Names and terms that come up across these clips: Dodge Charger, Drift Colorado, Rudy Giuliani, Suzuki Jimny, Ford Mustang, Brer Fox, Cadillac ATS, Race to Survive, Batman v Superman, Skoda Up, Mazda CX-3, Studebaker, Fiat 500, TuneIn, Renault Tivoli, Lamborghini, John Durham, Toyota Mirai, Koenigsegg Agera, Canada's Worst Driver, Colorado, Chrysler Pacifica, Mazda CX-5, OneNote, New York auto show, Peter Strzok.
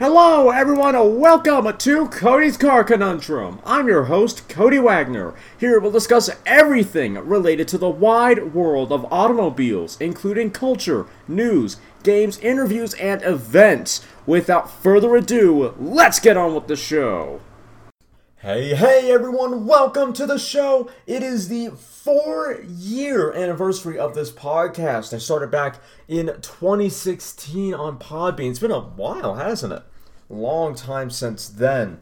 Hello, everyone, and welcome to Cody's Car Conundrum. I'm your host, Cody Wagner. Here we'll discuss everything related to the wide world of automobiles, including culture, news, games, interviews, and events. Without further ado, let's get on with the show. Hey, everyone, welcome to the show. It is the 4-year anniversary of this podcast. I started back in 2016 on Podbean. It's been a while, hasn't it? Long time since then.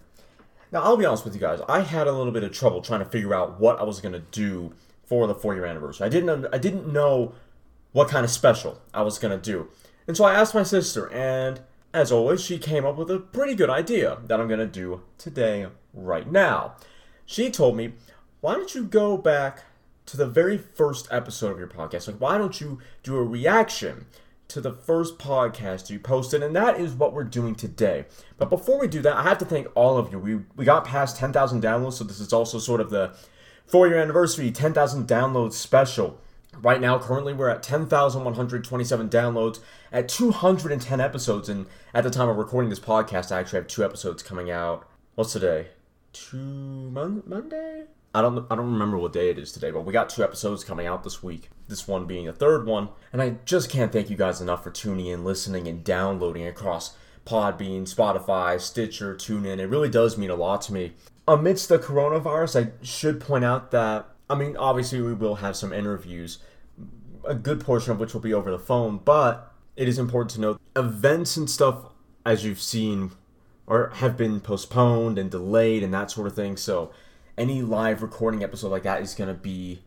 Now, I'll be honest with you guys. I had a little bit of trouble trying to figure out what I was going to do for the 4-year anniversary. I didn't know what kind of special I was going to do. And so I asked my sister, and as always, she came up with a pretty good idea that I'm going to do today, right now. She told me, why don't you go back to the very first episode of your podcast? Like, why don't you do a reaction to the first podcast you posted? And that is what we're doing today. But before we do that, I have to thank all of you. We got past 10,000 downloads, so this is also sort of the 4-year anniversary 10,000 downloads special. Right now, currently, we're at 10,127 downloads at 210 episodes, and at the time of recording this podcast, I actually have 2 episodes coming out. What's today? Monday? I don't remember what day it is today, but we got 2 episodes coming out this week, this one being the third one, and I just can't thank you guys enough for tuning in, listening, and downloading across Podbean, Spotify, Stitcher, TuneIn. It really does mean a lot to me. Amidst the coronavirus, I should point out that, I mean, obviously we will have some interviews, a good portion of which will be over the phone, but it is important to note events and stuff, as you've seen, or have been postponed and delayed and that sort of thing. So any live recording episode like that is going to be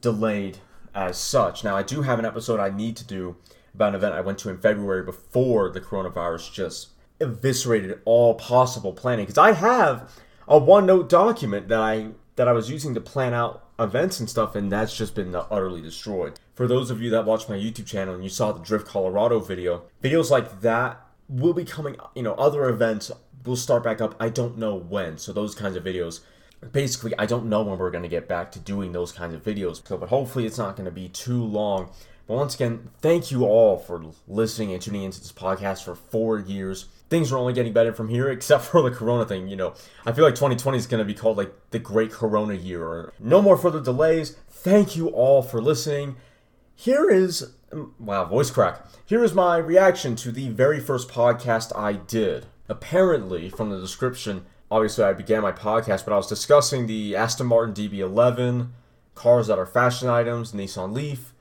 delayed as such. Now, I do have an episode I need to do about an event I went to in February before the coronavirus just eviscerated all possible planning, because I have a OneNote document that I was using to plan out events and stuff, and that's just been utterly destroyed. For those of you that watch my YouTube channel and you saw the Drift Colorado video, videos like that will be coming, you know, other events will start back up. I don't know when, so those kinds of videos, basically, I don't know when we're going to get back to doing those kinds of videos, so, but hopefully it's not going to be too long. But once again, thank you all for listening and tuning into this podcast for 4 years. Things are only getting better from here, except for the corona thing, you know. I feel like 2020 is going to be called, like, the great corona year. Or no more further delays. Thank you all for listening. Here is, wow, voice crack. Here is my reaction to the very first podcast I did. Apparently, from the description, obviously I began my podcast, but I was discussing the Aston Martin DB11, cars that are fashion items, Nissan Leaf,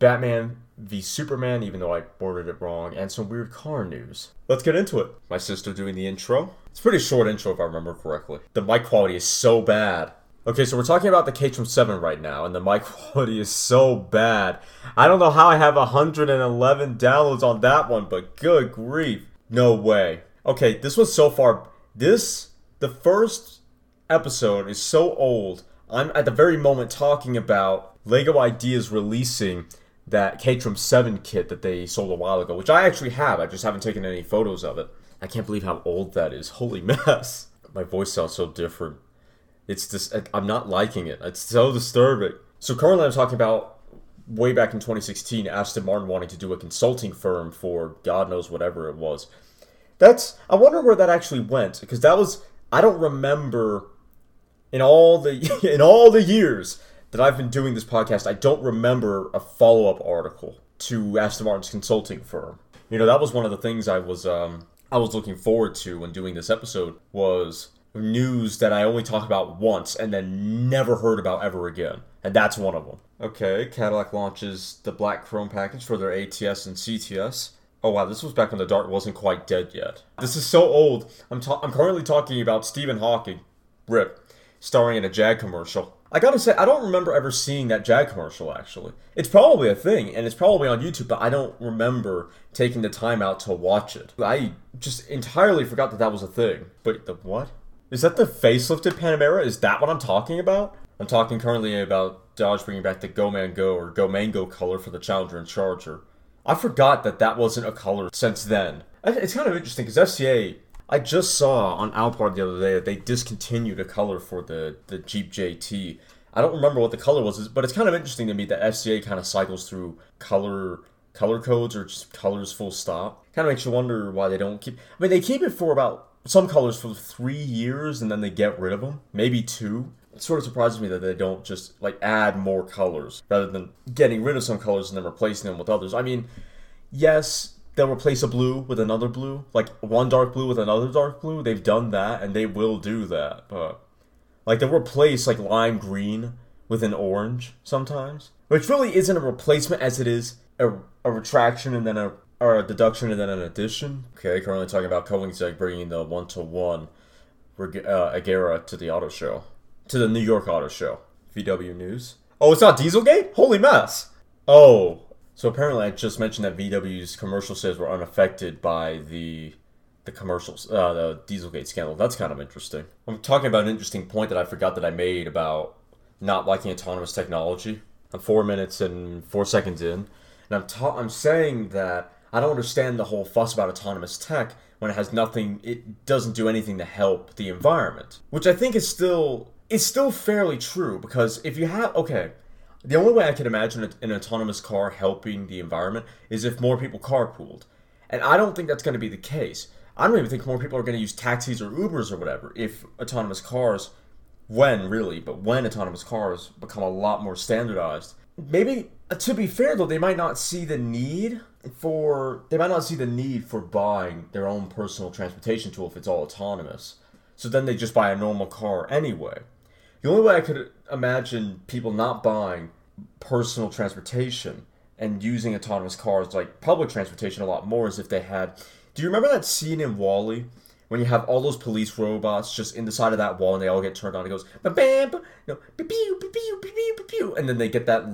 Batman v Superman, even though I ordered it wrong, and some weird car news. Let's get into it. My sister doing the intro. It's a pretty short intro if I remember correctly. The mic quality is so bad. Okay, so we're talking about the KTRM 7 right now, and the mic quality is so bad. I don't know how I have 111 downloads on that one, but good grief. No way. Okay, this was so far... the first episode is so old. I'm at the very moment talking about LEGO Ideas releasing that KTRM 7 kit that they sold a while ago, which I actually have. I just haven't taken any photos of it. I can't believe how old that is. Holy mess. My voice sounds so different. It's just, I'm not liking it. It's so disturbing. So currently I'm talking about way back in 2016, Aston Martin wanting to do a consulting firm for God knows whatever it was. I wonder where that actually went, because that was, I don't remember in all the years that I've been doing this podcast, I don't remember a follow-up article to Aston Martin's consulting firm. You know, that was one of the things I was looking forward to when doing this episode, was news that I only talk about once and then never heard about ever again. And that's one of them. Okay, Cadillac launches the black chrome package for their ATS and CTS. Oh wow, this was back when the dark wasn't quite dead yet. This is so old. I'm currently talking about Stephen Hawking, RIP, starring in a Jag commercial. I gotta say, I don't remember ever seeing that Jag commercial, actually. It's probably a thing, and it's probably on YouTube, but I don't remember taking the time out to watch it. I just entirely forgot that that was a thing. Wait, the what? Is that the facelifted Panamera? Is that what I'm talking about? I'm talking currently about Dodge bringing back the Go Man Go or Go Mango color for the Challenger and Charger. I forgot that that wasn't a color since then. It's kind of interesting, because FCA... I just saw on Alpart the other day that they discontinued a color for the Jeep JT. I don't remember what the color was, but it's kind of interesting to me that FCA kind of cycles through color codes or just colors full stop. Kind of makes you wonder why they don't keep... I mean, they keep it for about some colors for 3 years, and then they get rid of them. Maybe 2. It sort of surprises me that they don't just, like, add more colors rather than getting rid of some colors and then replacing them with others. I mean, yes... They'll replace a blue with another blue. Like, one dark blue with another dark blue. They've done that, and they will do that. But, like, they'll replace, like, lime green with an orange sometimes. Which really isn't a replacement as it is a retraction and then a deduction and then an addition. Okay, currently talking about Koenigsegg bringing the 1-to-1 Agera to the auto show. To the New York auto show. VW News. Oh, it's not Dieselgate? Holy mess! Oh... So apparently I just mentioned that VW's commercial sales were unaffected by the commercials, the Dieselgate scandal. That's kind of interesting. I'm talking about an interesting point that I forgot that I made about not liking autonomous technology. I'm 4 minutes and 4 seconds in, and I'm saying that I don't understand the whole fuss about autonomous tech when it has nothing, it doesn't do anything to help the environment, which I think is still fairly true, because if you have, okay... The only way I could imagine an autonomous car helping the environment is if more people carpooled. And I don't think that's going to be the case. I don't even think more people are going to use taxis or Ubers or whatever if autonomous cars, when autonomous cars become a lot more standardized. Maybe, to be fair though, they might not see the need for buying their own personal transportation tool if it's all autonomous. So then they just buy a normal car anyway. The only way I could imagine people not buying personal transportation and using autonomous cars like public transportation a lot more is if they had... Do you remember that scene in WALL-E when you have all those police robots just in the side of that wall and they all get turned on and it goes... Ba-bam, no, ba-pew, ba-pew, ba-pew, ba-pew, and then they get that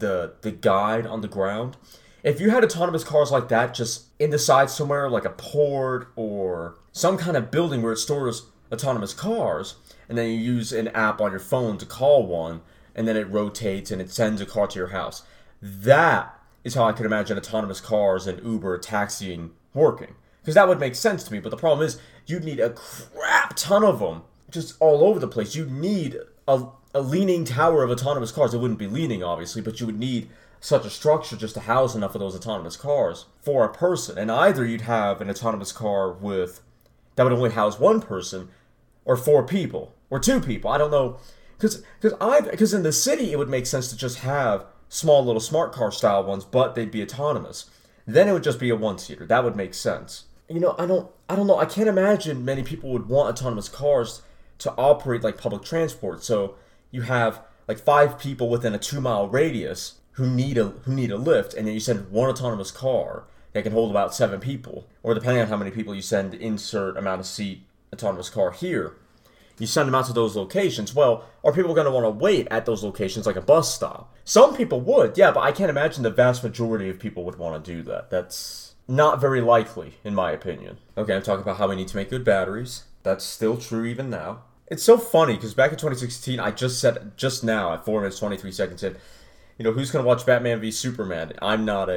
the guide on the ground? If you had autonomous cars like that just in the side somewhere like a port or some kind of building where it stores autonomous cars... And then you use an app on your phone to call one, and then it rotates and it sends a car to your house. That is how I could imagine autonomous cars and Uber taxiing working. Because that would make sense to me, but the problem is you'd need a crap ton of them just all over the place. You'd need a leaning tower of autonomous cars. It wouldn't be leaning, obviously, but you would need such a structure just to house enough of those autonomous cars for a person. And either you'd have an autonomous car that would only house one person, or 4 people. Or 2 people, I don't know, because in the city it would make sense to just have small little smart car style ones, but they'd be autonomous. Then it would just be a 1-seater. That would make sense. You know, I don't know. I can't imagine many people would want autonomous cars to operate like public transport. So you have like 5 people within a 2-mile radius who need a lift, and then you send one autonomous car that can hold about 7 people, or depending on how many people you send, insert amount of seat autonomous car here. You send them out to those locations. Well, are people going to want to wait at those locations like a bus stop? Some people would, yeah, but I can't imagine the vast majority of people would want to do that. That's not very likely, in my opinion. Okay, I'm talking about how we need to make good batteries. That's still true even now. It's so funny, because back in 2016, I just said, just now, at 4 minutes 23 seconds in, you know, who's going to watch Batman v Superman? I'm not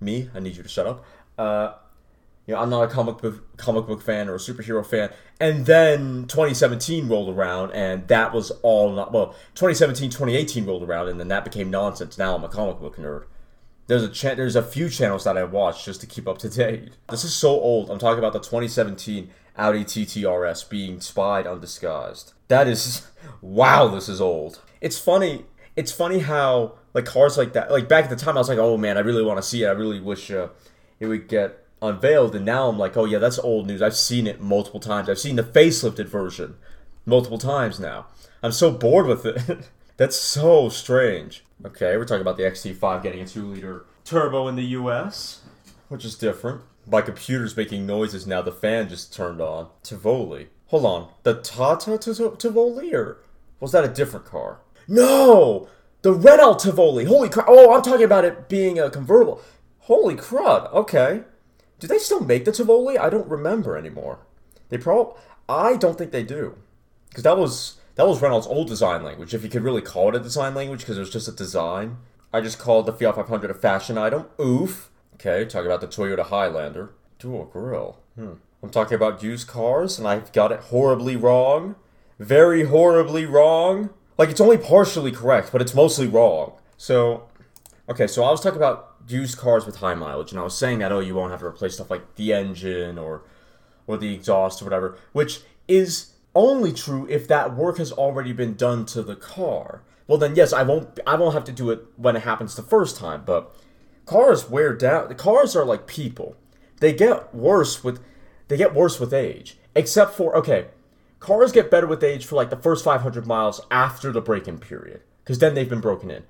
me, I need you to shut up. You know, I'm not a comic book fan or a superhero fan. And then 2017 rolled around, and that was all not... Well, 2018 rolled around, and then that became nonsense. Now I'm a comic book nerd. There's a few channels that I watch just to keep up to date. This is so old. I'm talking about the 2017 Audi TTRS being spied undisguised. That is... Wow, this is old. It's funny how, like, cars like that... Like, back at the time, I was like, oh, man, I really want to see it. I really wish it would get... unveiled, and now I'm like, oh yeah, that's old news. I've seen it multiple times. I've seen the facelifted version multiple times now. I'm so bored with it. That's so strange. Okay, we're talking about the XT5 getting a 2-liter turbo in the US, which is different. My computer's making noises now. The fan just turned on. Tivoli. Hold on. The Tata Tivoli, or was that a different car? No! The Renault Tivoli. Holy crap. Oh, I'm talking about it being a convertible. Holy crud. Okay. Do they still make the Tivoli? I don't remember anymore. I don't think they do. Because that was Renault's old design language, if you could really call it a design language, because it was just a design. I just called the Fiat 500 a fashion item. Oof. Okay, talking about the Toyota Highlander. Dual grill. I'm talking about used cars, and I've got it horribly wrong. Very horribly wrong. Like, it's only partially correct, but it's mostly wrong. So, okay, so I was talking about used cars with high mileage, and I was saying that, oh, you won't have to replace stuff like the engine or the exhaust or whatever, which is only true if that work has already been done to the car. Well, then yes, I won't have to do it when it happens the first time, but cars wear down. The cars are like people. They get worse with age. Except for, okay, cars get better with age for like the first 500 miles after the break-in period, because then they've been broken in.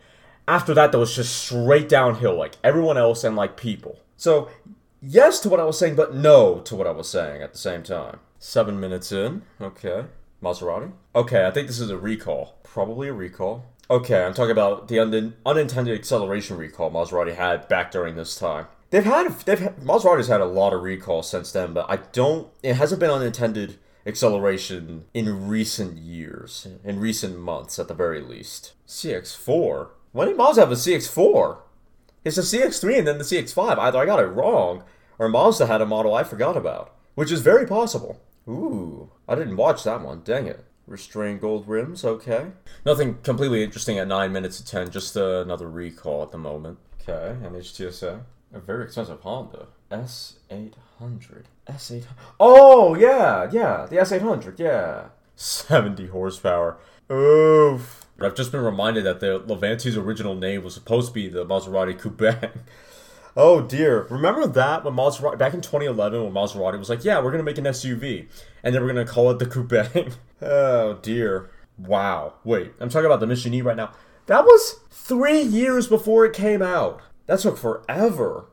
After that, though, it's just straight downhill, like everyone else and like people. So, yes to what I was saying, but no to what I was saying at the same time. 7 minutes in. Okay. Maserati. Okay, I think this is a recall. Probably a recall. Okay, I'm talking about the unintended acceleration recall Maserati had back during this time. Maserati's had a lot of recalls since then, but it hasn't been unintended acceleration in recent years, in recent months at the very least. CX-4? When did Mazda have a CX-4? It's a CX-3 and then the CX-5. Either I got it wrong, or Mazda had a model I forgot about, which is very possible. Ooh, I didn't watch that one, dang it. Restrained gold rims, okay. Nothing completely interesting at 9 minutes to 10, just another recall at the moment. Okay, NHTSA. A very expensive Honda. S800. S800. Oh, yeah, the S800, yeah. 70 horsepower. Oof. I've just been reminded that the Levante's original name was supposed to be the Maserati Kubang. Oh dear. Remember that when Maserati, back in 2011, when Maserati was like, yeah, we're going to make an SUV. And then we're going to call it the Kubang. Oh dear. Wow. Wait, I'm talking about the Mission E right now. That was 3 years before it came out. That took forever.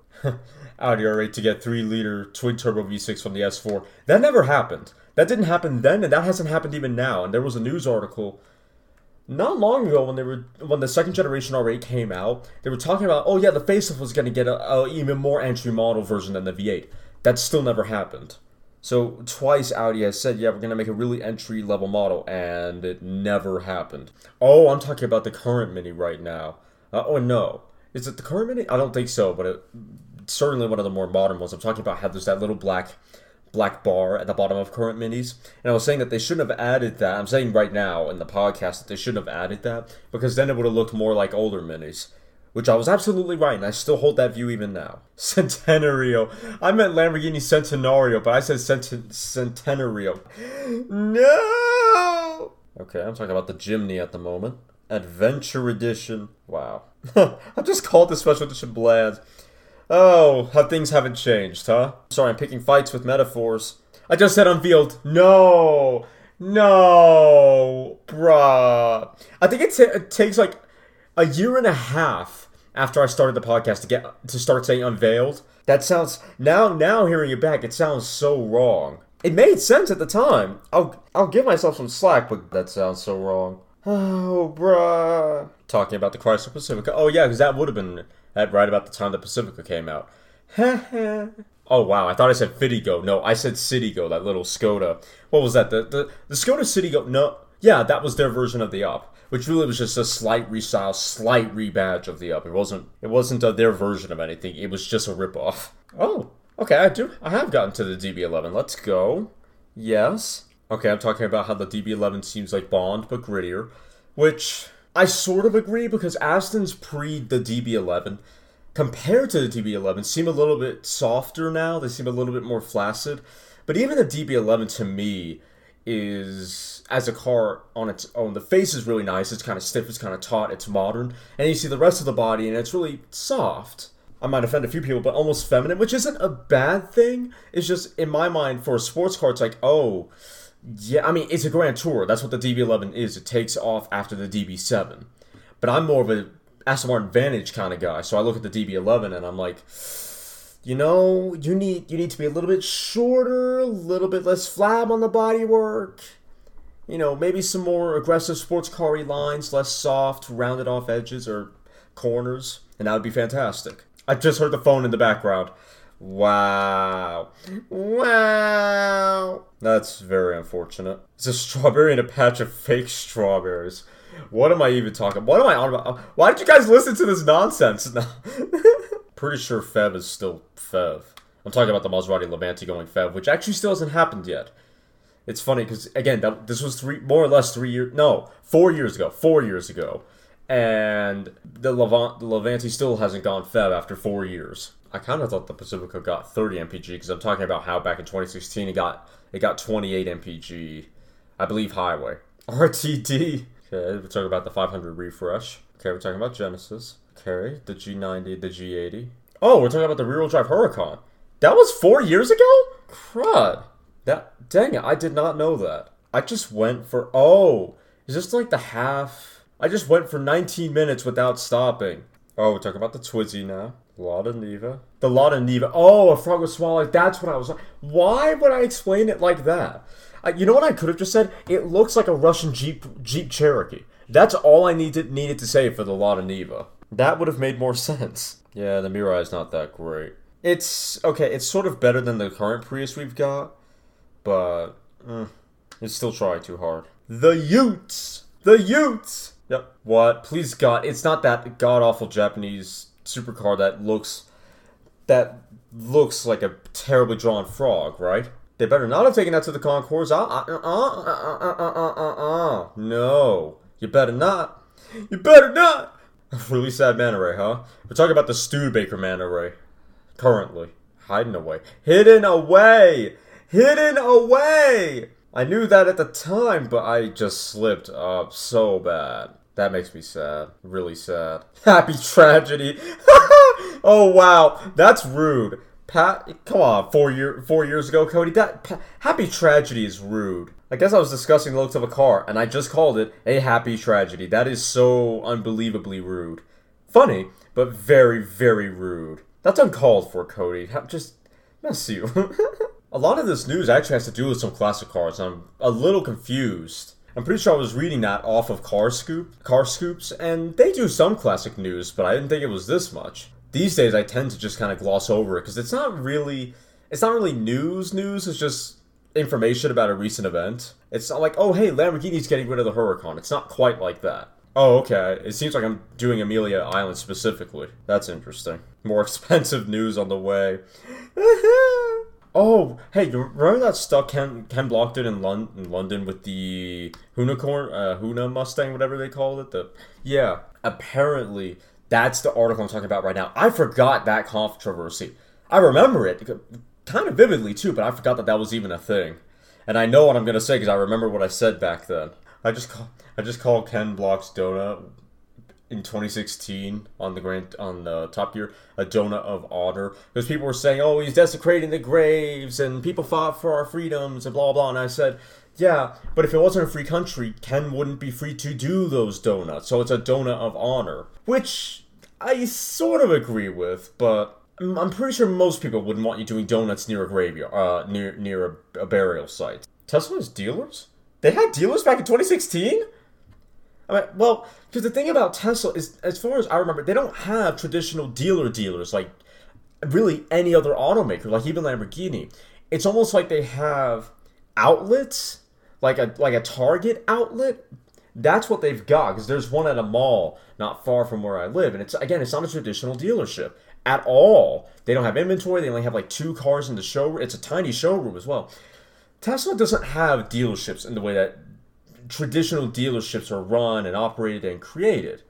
Audi R8 to get 3-liter twin-turbo V6 from the S4. That never happened. That didn't happen then, and that hasn't happened even now. And there was a news article not long ago, when the second generation R8 came out, they were talking about, oh yeah, the facelift was going to get a even more entry model version than the V8. That still never happened. So twice Audi has said, yeah, we're going to make a really entry level model, and it never happened. Oh, I'm talking about the current Mini right now. Oh no, is it the current Mini? I don't think so, but it's certainly one of the more modern ones. I'm talking about how there's that little black bar at the bottom of current Minis, and I was saying that they shouldn't have added that. I'm saying right now in the podcast that they shouldn't have added that, because then it would have looked more like older Minis, which I was absolutely right, and I still hold that view even now. Centenario. I meant Lamborghini Centenario, but I said Centenario. No! Okay, I'm talking about the Jimny at the moment. Adventure Edition. Wow. I just called the Special Edition bland. Oh, how things haven't changed, huh? Sorry, I'm picking fights with metaphors. I just said unveiled. No, bruh. I think it takes like a year and a half after I started the podcast to start saying unveiled. That sounds, now hearing it back, it sounds so wrong. It made sense at the time. I'll give myself some slack, but that sounds so wrong. Oh, bruh. Talking about the Chrysler Pacifica. Oh yeah, because that would have been at right about the time the Pacifica came out. Oh wow, I thought I said Fitigo. No, I said Citigo, that little Skoda. What was that? The Skoda Citigo. No, yeah, that was their version of the Up, which really was just a slight restyle, slight rebadge of the Up. It wasn't their version of anything. It was just a ripoff. Oh, okay, I have gotten to the DB11. Let's go. Yes. Okay, I'm talking about how the DB11 seems like Bond, but grittier, which I sort of agree, because Aston's the DB11, compared to the DB11, seem a little bit softer now. They seem a little bit more flaccid, but even the DB11 to me is, as a car on its own, the face is really nice. It's kind of stiff, it's kind of taut, it's modern, and you see the rest of the body, and it's really soft. I might offend a few people, but almost feminine, which isn't a bad thing. It's just, in my mind, for a sports car, it's like, oh, yeah, I mean, it's a Grand Tourer. That's what the DB11 is. It takes off after the DB7. But I'm more of an Aston Martin Vantage kind of guy, so I look at the DB11 and I'm like, you know, you need to be a little bit shorter, a little bit less flab on the bodywork. You know, maybe some more aggressive sports car-y lines, less soft, rounded off edges or corners, and that would be fantastic. I just heard the phone in the background. Wow. That's very unfortunate. It's a strawberry in a patch of fake strawberries. What am I on about? Why did you guys listen to this nonsense? Pretty sure Fev is still Fev. I'm talking about the Maserati Levante going Fev, which actually still hasn't happened yet. It's funny because, again, this was 4 years ago. And the Levante still hasn't gone Feb after 4 years. I kind of thought the Pacifica got 30 MPG because I'm talking about how back in 2016 it got 28 MPG, I believe, highway. RTD. Okay, we're talking about the 500 refresh. Okay, we're talking about Genesis. Okay, the G90, the G80. Oh, we're talking about the rear-wheel drive Huracan. That was 4 years ago? Crud. That, dang it, I did not know that. I just went for, oh, is this like the half? I just went for 19 minutes without stopping. Oh, we're talking about the Twizy now. Lada Niva. The Lada Niva. Oh, a frog was smaller. That's what I was like. Why would I explain it like that? You know what I could have just said? It looks like a Russian Jeep Cherokee. That's all I needed to say for the Lada Niva. That would have made more sense. Yeah, the Mirai is not that great. It's, okay, it's sort of better than the current Prius we've got, but it's still trying too hard. The Utes! The Utes! Yep. What? Please, God, it's not that god-awful Japanese supercar that looks like a terribly drawn frog, right? They better not have taken that to the concourse. No. You better not. You better not! Really sad manta ray, huh? We're talking about the Studebaker manta ray. Currently. Hiding away. Hidden away! Hidden away! I knew that at the time, but I just slipped up so bad. That makes me sad. Really sad. Happy tragedy. Oh, wow. That's rude. Come on. 4 years ago, Cody. Happy tragedy is rude. I guess I was discussing the looks of a car, and I just called it a happy tragedy. That is so unbelievably rude. Funny, but very, very rude. That's uncalled for, Cody. Just mess you. A lot of this news actually has to do with some classic cars, and I'm a little confused. I'm pretty sure I was reading that off of Car Scoops, and they do some classic news, but I didn't think it was this much. These days, I tend to just kind of gloss over it, because it's not really news, it's just information about a recent event. It's not like, oh, hey, Lamborghini's getting rid of the Huracan. It's not quite like that. Oh, okay, it seems like I'm doing Amelia Island specifically. That's interesting. More expensive news on the way. Oh, hey, remember that stuff Ken Block did in London with the Huna Mustang, whatever they called it? Yeah, apparently that's the article I'm talking about right now. I forgot that controversy. I remember it, kind of vividly too, but I forgot that was even a thing. And I know what I'm going to say because I remember what I said back then. I just called Ken Block's donut in 2016 on the Top Gear, a donut of honor, because people were saying, oh, he's desecrating the graves and people fought for our freedoms and blah blah, and I said, yeah, but if it wasn't a free country, Ken wouldn't be free to do those donuts, so it's a donut of honor, which I sort of agree with, but I'm pretty sure most people wouldn't want you doing donuts near a graveyard, near a burial site. Tesla's dealers? They had dealers back in 2016? I mean, well, because the thing about Tesla is, as far as I remember, they don't have traditional dealers like really any other automaker, like even Lamborghini. It's almost like they have outlets, like a Target outlet. That's what they've got, because there's one at a mall not far from where I live, and it's not a traditional dealership at all. They don't have inventory. They only have like two cars in the showroom. It's a tiny showroom as well. Tesla doesn't have dealerships in the way that traditional dealerships are run and operated and created.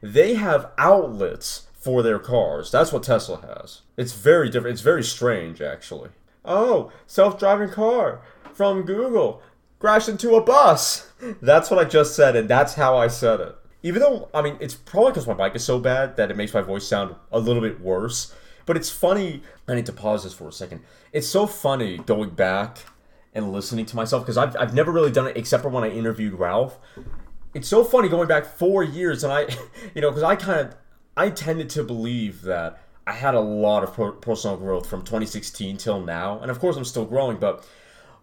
They have outlets for their cars. That's what Tesla has. It's very different. It's very strange, actually. Oh, self-driving car from Google crashed into a bus. That's what I just said, and that's how I said it. Even though, I mean, it's probably because my mic is so bad that it makes my voice sound a little bit worse. But it's funny. I need to pause this for a second. It's so funny going back and listening to myself, because I've never really done it except for when I interviewed Ralph. It's so funny going back 4 years, and I tended to believe that I had a lot of personal growth from 2016 till now, and of course I'm still growing, but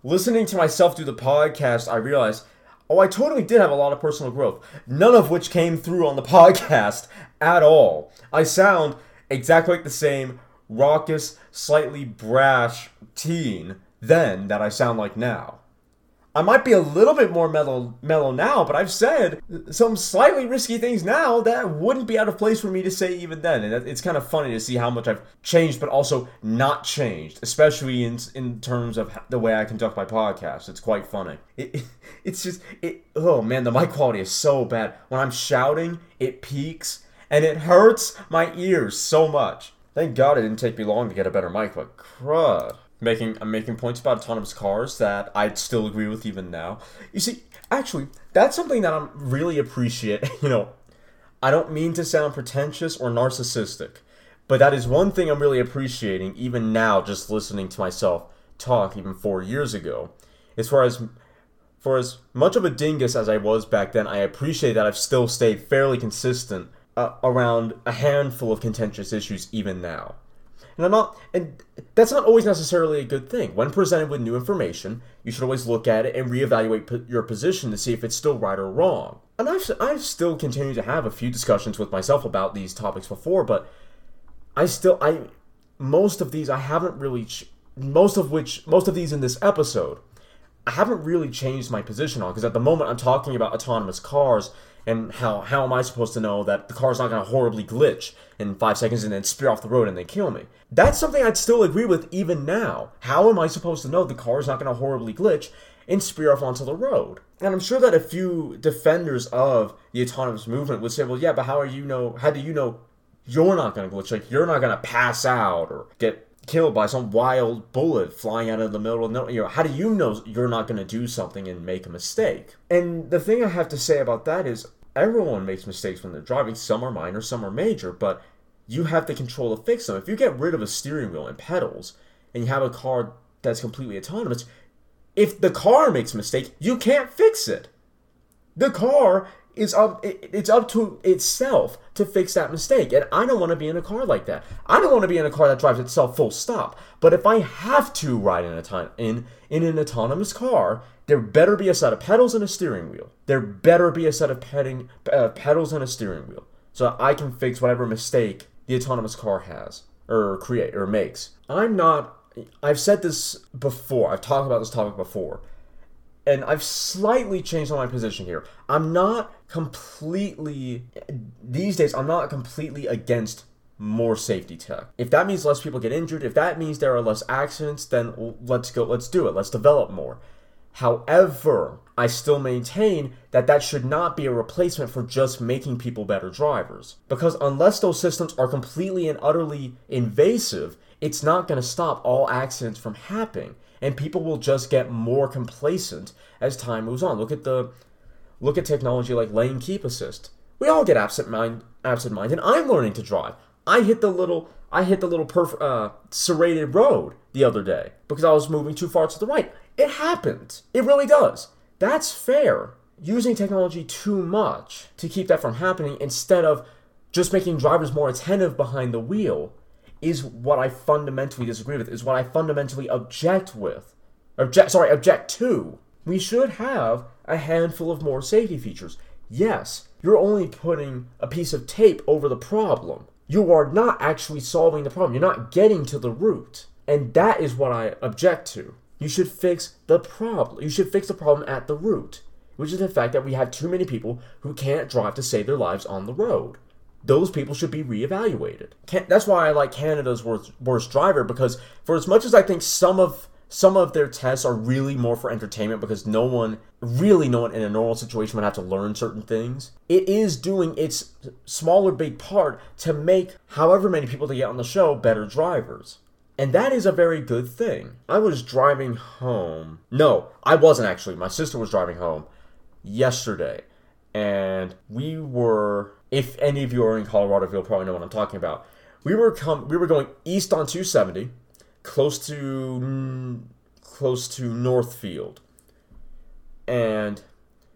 listening to myself do the podcast, I realized, oh, I totally did have a lot of personal growth, none of which came through on the podcast at all. I sound exactly like the same raucous, slightly brash teen then that I sound like now. I might be a little bit more mellow now, but I've said some slightly risky things now that wouldn't be out of place for me to say even then. And it's kind of funny to see how much I've changed, but also not changed, especially in terms of the way I conduct my podcast. It's quite funny. It's just, oh man, the mic quality is so bad. When I'm shouting, it peaks and it hurts my ears so much. Thank God it didn't take me long to get a better mic, but crud. I'm making points about autonomous cars that I'd still agree with even now. You see, actually, that's something that I'm really appreciate. You know, I don't mean to sound pretentious or narcissistic, but that is one thing I'm really appreciating even now, just listening to myself talk even 4 years ago. As far as much of a dingus as I was back then, I appreciate that I've still stayed fairly consistent around a handful of contentious issues even now. And that's not always necessarily a good thing. When presented with new information, you should always look at it and reevaluate your position to see if it's still right or wrong. And I've still continued to have a few discussions with myself about these topics before, but most of these in this episode, I haven't really changed my position on, because at the moment I'm talking about autonomous cars and how am I supposed to know that the car's not going to horribly glitch in 5 seconds and then spear off the road and then kill me? That's something I'd still agree with even now. How am I supposed to know the car's not going to horribly glitch and spear off onto the road? And I'm sure that a few defenders of the autonomous movement would say, well, yeah, but how do you know you're not going to glitch? Like, you're not going to pass out or get killed by some wild bullet flying out of the middle of nowhere. You know, how do you know you're not going to do something and make a mistake? And the thing I have to say about that is everyone makes mistakes when they're driving. Some are minor, some are major, but you have the control to fix them. If you get rid of a steering wheel and pedals and you have a car that's completely autonomous, if the car makes a mistake, you can't fix it. The car it's up to itself to fix that mistake. And I don't want to be in a car like that. I don't want to be in a car that drives itself full stop. But if I have to ride in an autonomous car, there better be a set of pedals and a steering wheel. There better be a set of pedals and a steering wheel, so I can fix whatever mistake the autonomous car has or create or makes. I've said this before. I've talked about this topic before. And I've slightly changed on my position here. These days, I'm not completely against more safety tech. If that means less people get injured, if that means there are less accidents, then let's do it. Let's develop more. However, I still maintain that should not be a replacement for just making people better drivers. Because unless those systems are completely and utterly invasive, it's not going to stop all accidents from happening. And people will just get more complacent as time moves on. Look at technology like lane keep assist. We all get absent-minded. I'm learning to drive. I hit the little serrated road the other day because I was moving too far to the right. It happens. It really does. That's fair. Using technology too much to keep that from happening instead of just making drivers more attentive behind the wheel is what I fundamentally disagree with, is what I fundamentally object to. We should have a handful of more safety features. Yes, you're only putting a piece of tape over the problem. You are not actually solving the problem. You're not getting to the root. And that is what I object to. You should fix the problem. You should fix the problem at the root, which is the fact that we have too many people who can't drive to save their lives on the road. Those people should be reevaluated. That's why I like Canada's worst driver, because for as much as I think some of their tests are really more for entertainment, because no one in a normal situation would have to learn certain things, it is doing its smaller big part to make however many people they get on the show better drivers. And that is a very good thing. I was driving home. No, I wasn't actually. My sister was driving home yesterday, and we were... If any of you are in Colorado, you'll probably know what I'm talking about. We were going east on 270, close to Northfield, and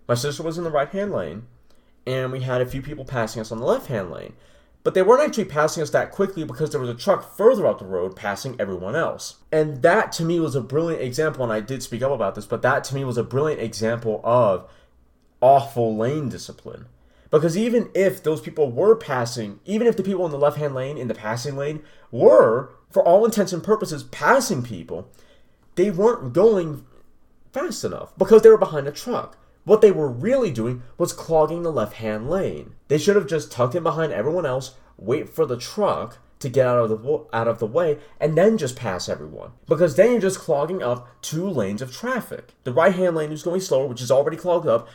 my sister was in the right-hand lane, and we had a few people passing us on the left-hand lane, but they weren't actually passing us that quickly because there was a truck further up the road passing everyone else. And that to me was a brilliant example, and I did speak up about this, but that to me was a brilliant example of awful lane discipline. Because even if those people were passing, even if the people in the left-hand lane, in the passing lane, were, for all intents and purposes, passing people, they weren't going fast enough because they were behind a truck. What they were really doing was clogging the left-hand lane. They should have just tucked in behind everyone else, wait for the truck to get out of the way, and then just pass everyone. Because then you're just clogging up two lanes of traffic. The right-hand lane is going slower, which is already clogged up,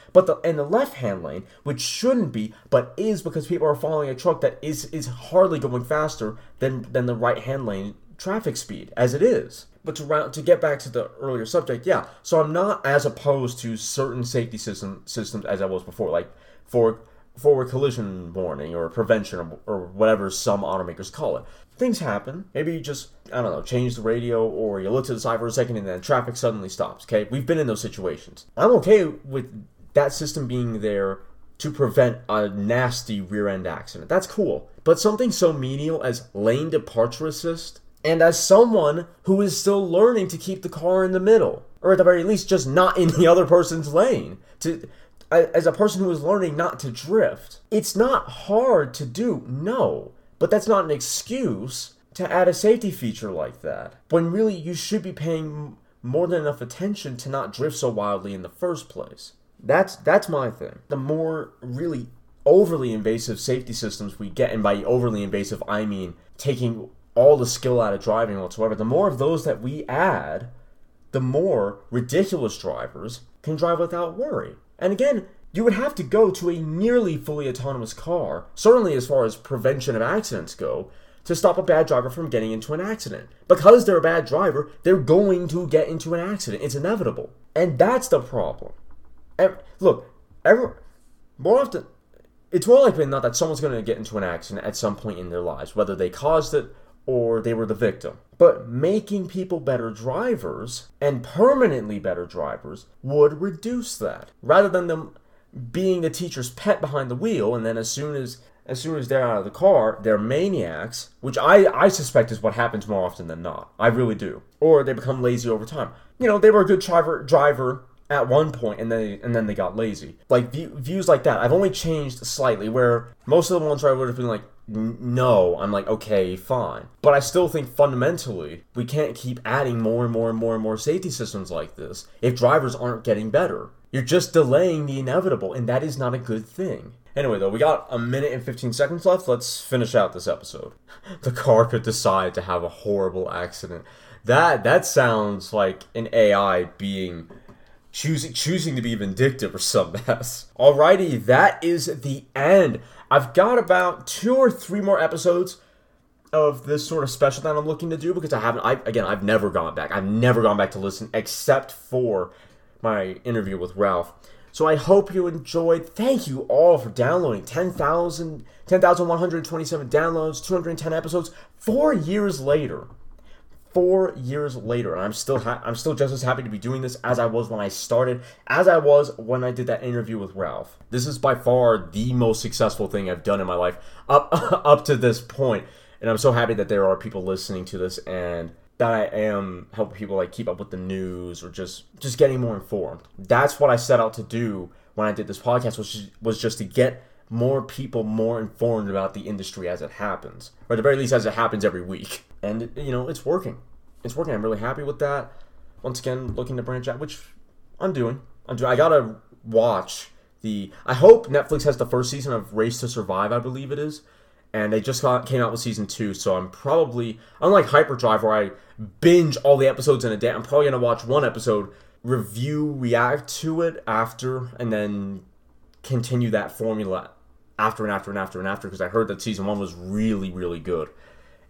and the left-hand lane, which shouldn't be, but is because people are following a truck that is hardly going faster than the right-hand lane traffic speed, as it is. But to get back to the earlier subject, yeah, so I'm not as opposed to certain safety systems as I was before, like forward collision warning or prevention or whatever some automakers call it. Things happen. Maybe you just, I don't know, change the radio or you look to the side for a second and then traffic suddenly stops, okay? We've been in those situations. I'm okay with that system being there to prevent a nasty rear-end accident. That's cool. But something so menial as lane departure assist, and as someone who is still learning to keep the car in the middle, or at the very least just not in the other person's lane, as a person who is learning not to drift, it's not hard to do, no, but that's not an excuse to add a safety feature like that, when really you should be paying more than enough attention to not drift so wildly in the first place. That's my thing. The more really overly invasive safety systems we get, and by overly invasive I mean taking all the skill out of driving whatsoever, the more of those that we add, the more ridiculous drivers can drive without worry. And again, you would have to go to a nearly fully autonomous car, certainly as far as prevention of accidents go, to stop a bad driver from getting into an accident. Because they're a bad driver, they're going to get into an accident. It's inevitable. And that's the problem. It's more likely than not that someone's going to get into an accident at some point in their lives, whether they caused it or they were the victim. But making people better drivers, and permanently better drivers, would reduce that. Rather than them being the teacher's pet behind the wheel, and then as soon as they're out of the car, they're maniacs, which I suspect is what happens more often than not. I really do. Or they become lazy over time. You know, they were a good driver at one point, and then they got lazy. Like, views like that, I've only changed slightly, where most of the ones where I would have been like, no, I'm like, okay, fine. But I still think fundamentally, we can't keep adding more and more safety systems like this if drivers aren't getting better. You're just delaying the inevitable, and that is not a good thing. Anyway, though, we got a minute and 15 seconds left. Let's finish out this episode. The car could decide to have a horrible accident. That sounds like an AI being choosing to be vindictive or some mess. Alrighty, that is the end. I've got about 2 or 3 more episodes of this sort of special that I'm looking to do because I've never gone back. I've never gone back to listen except for my interview with Ralph. So I hope you enjoyed. Thank you all for downloading. 10,127 downloads, 210 episodes, 4 years later. 4 years later, and I'm still just as happy to be doing this as I was when I started, as I was when I did that interview with Ralph. This is by far the most successful thing I've done in my life up to this point, and I'm so happy that there are people listening to this and that I am helping people like keep up with the news or just getting more informed. That's what I set out to do when I did this podcast, which was just to get more people more informed about the industry as it happens, or at the very least as it happens every week. And, you know, it's working. It's working. I'm really happy with that. Once again, looking to branch out, which I'm doing. I gotta watch I hope Netflix has the first season of Race to Survive, I believe it is. And they just came out with season 2, so I'm probably, unlike Hyperdrive where I binge all the episodes in a day, I'm probably gonna watch one episode, review, react to it after, and then continue that formula after, because I heard that season 1 was really, really good.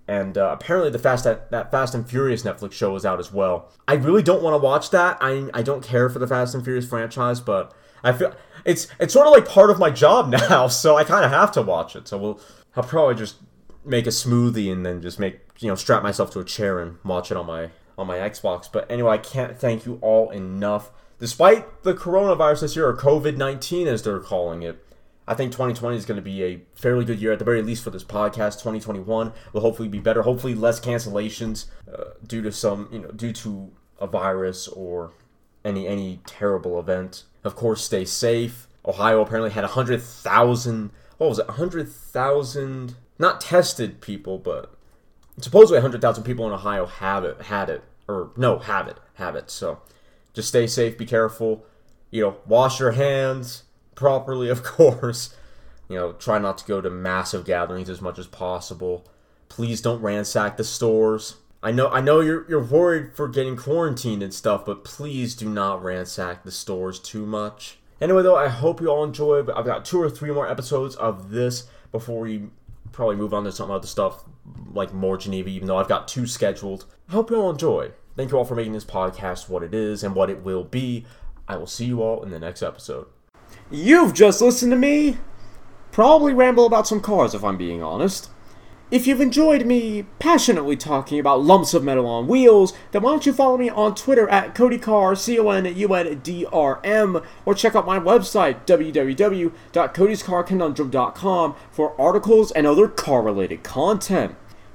And apparently that Fast and Furious Netflix show is out as well. I really don't want to watch that. I don't care for the Fast and Furious franchise, but I feel it's sort of like part of my job now, so I kind of have to watch it. So I'll probably just make a smoothie and then just strap myself to a chair and watch it on my Xbox. But anyway, I can't thank you all enough. Despite the coronavirus this year, or COVID-19 as they're calling it, I think 2020 is going to be a fairly good year, at the very least for this podcast. 2021 will hopefully be better. Hopefully less cancellations due to a virus or any terrible event. Of course, stay safe. Ohio apparently had 100,000, 100,000, not tested people, but supposedly 100,000 people in Ohio have it. So Just stay safe, be careful. You know, wash your hands properly, of course. You know, try not to go to massive gatherings as much as possible. Please don't ransack the stores. I know you're worried for getting quarantined and stuff, but please do not ransack the stores too much. Anyway, though, I hope you all enjoy. I've got 2 or 3 more episodes of this before we probably move on to some other stuff, like more Geneva, even though I've got 2 scheduled. I hope you all enjoy. Thank you all for making this podcast what it is and what it will be. I will see you all in the next episode. You've just listened to me probably ramble about some cars, if I'm being honest. If you've enjoyed me passionately talking about lumps of metal on wheels, then why don't you follow me on Twitter at CodyCar, CONUNDRM, or check out my website, www.codyscarconundrum.com, for articles and other car-related content.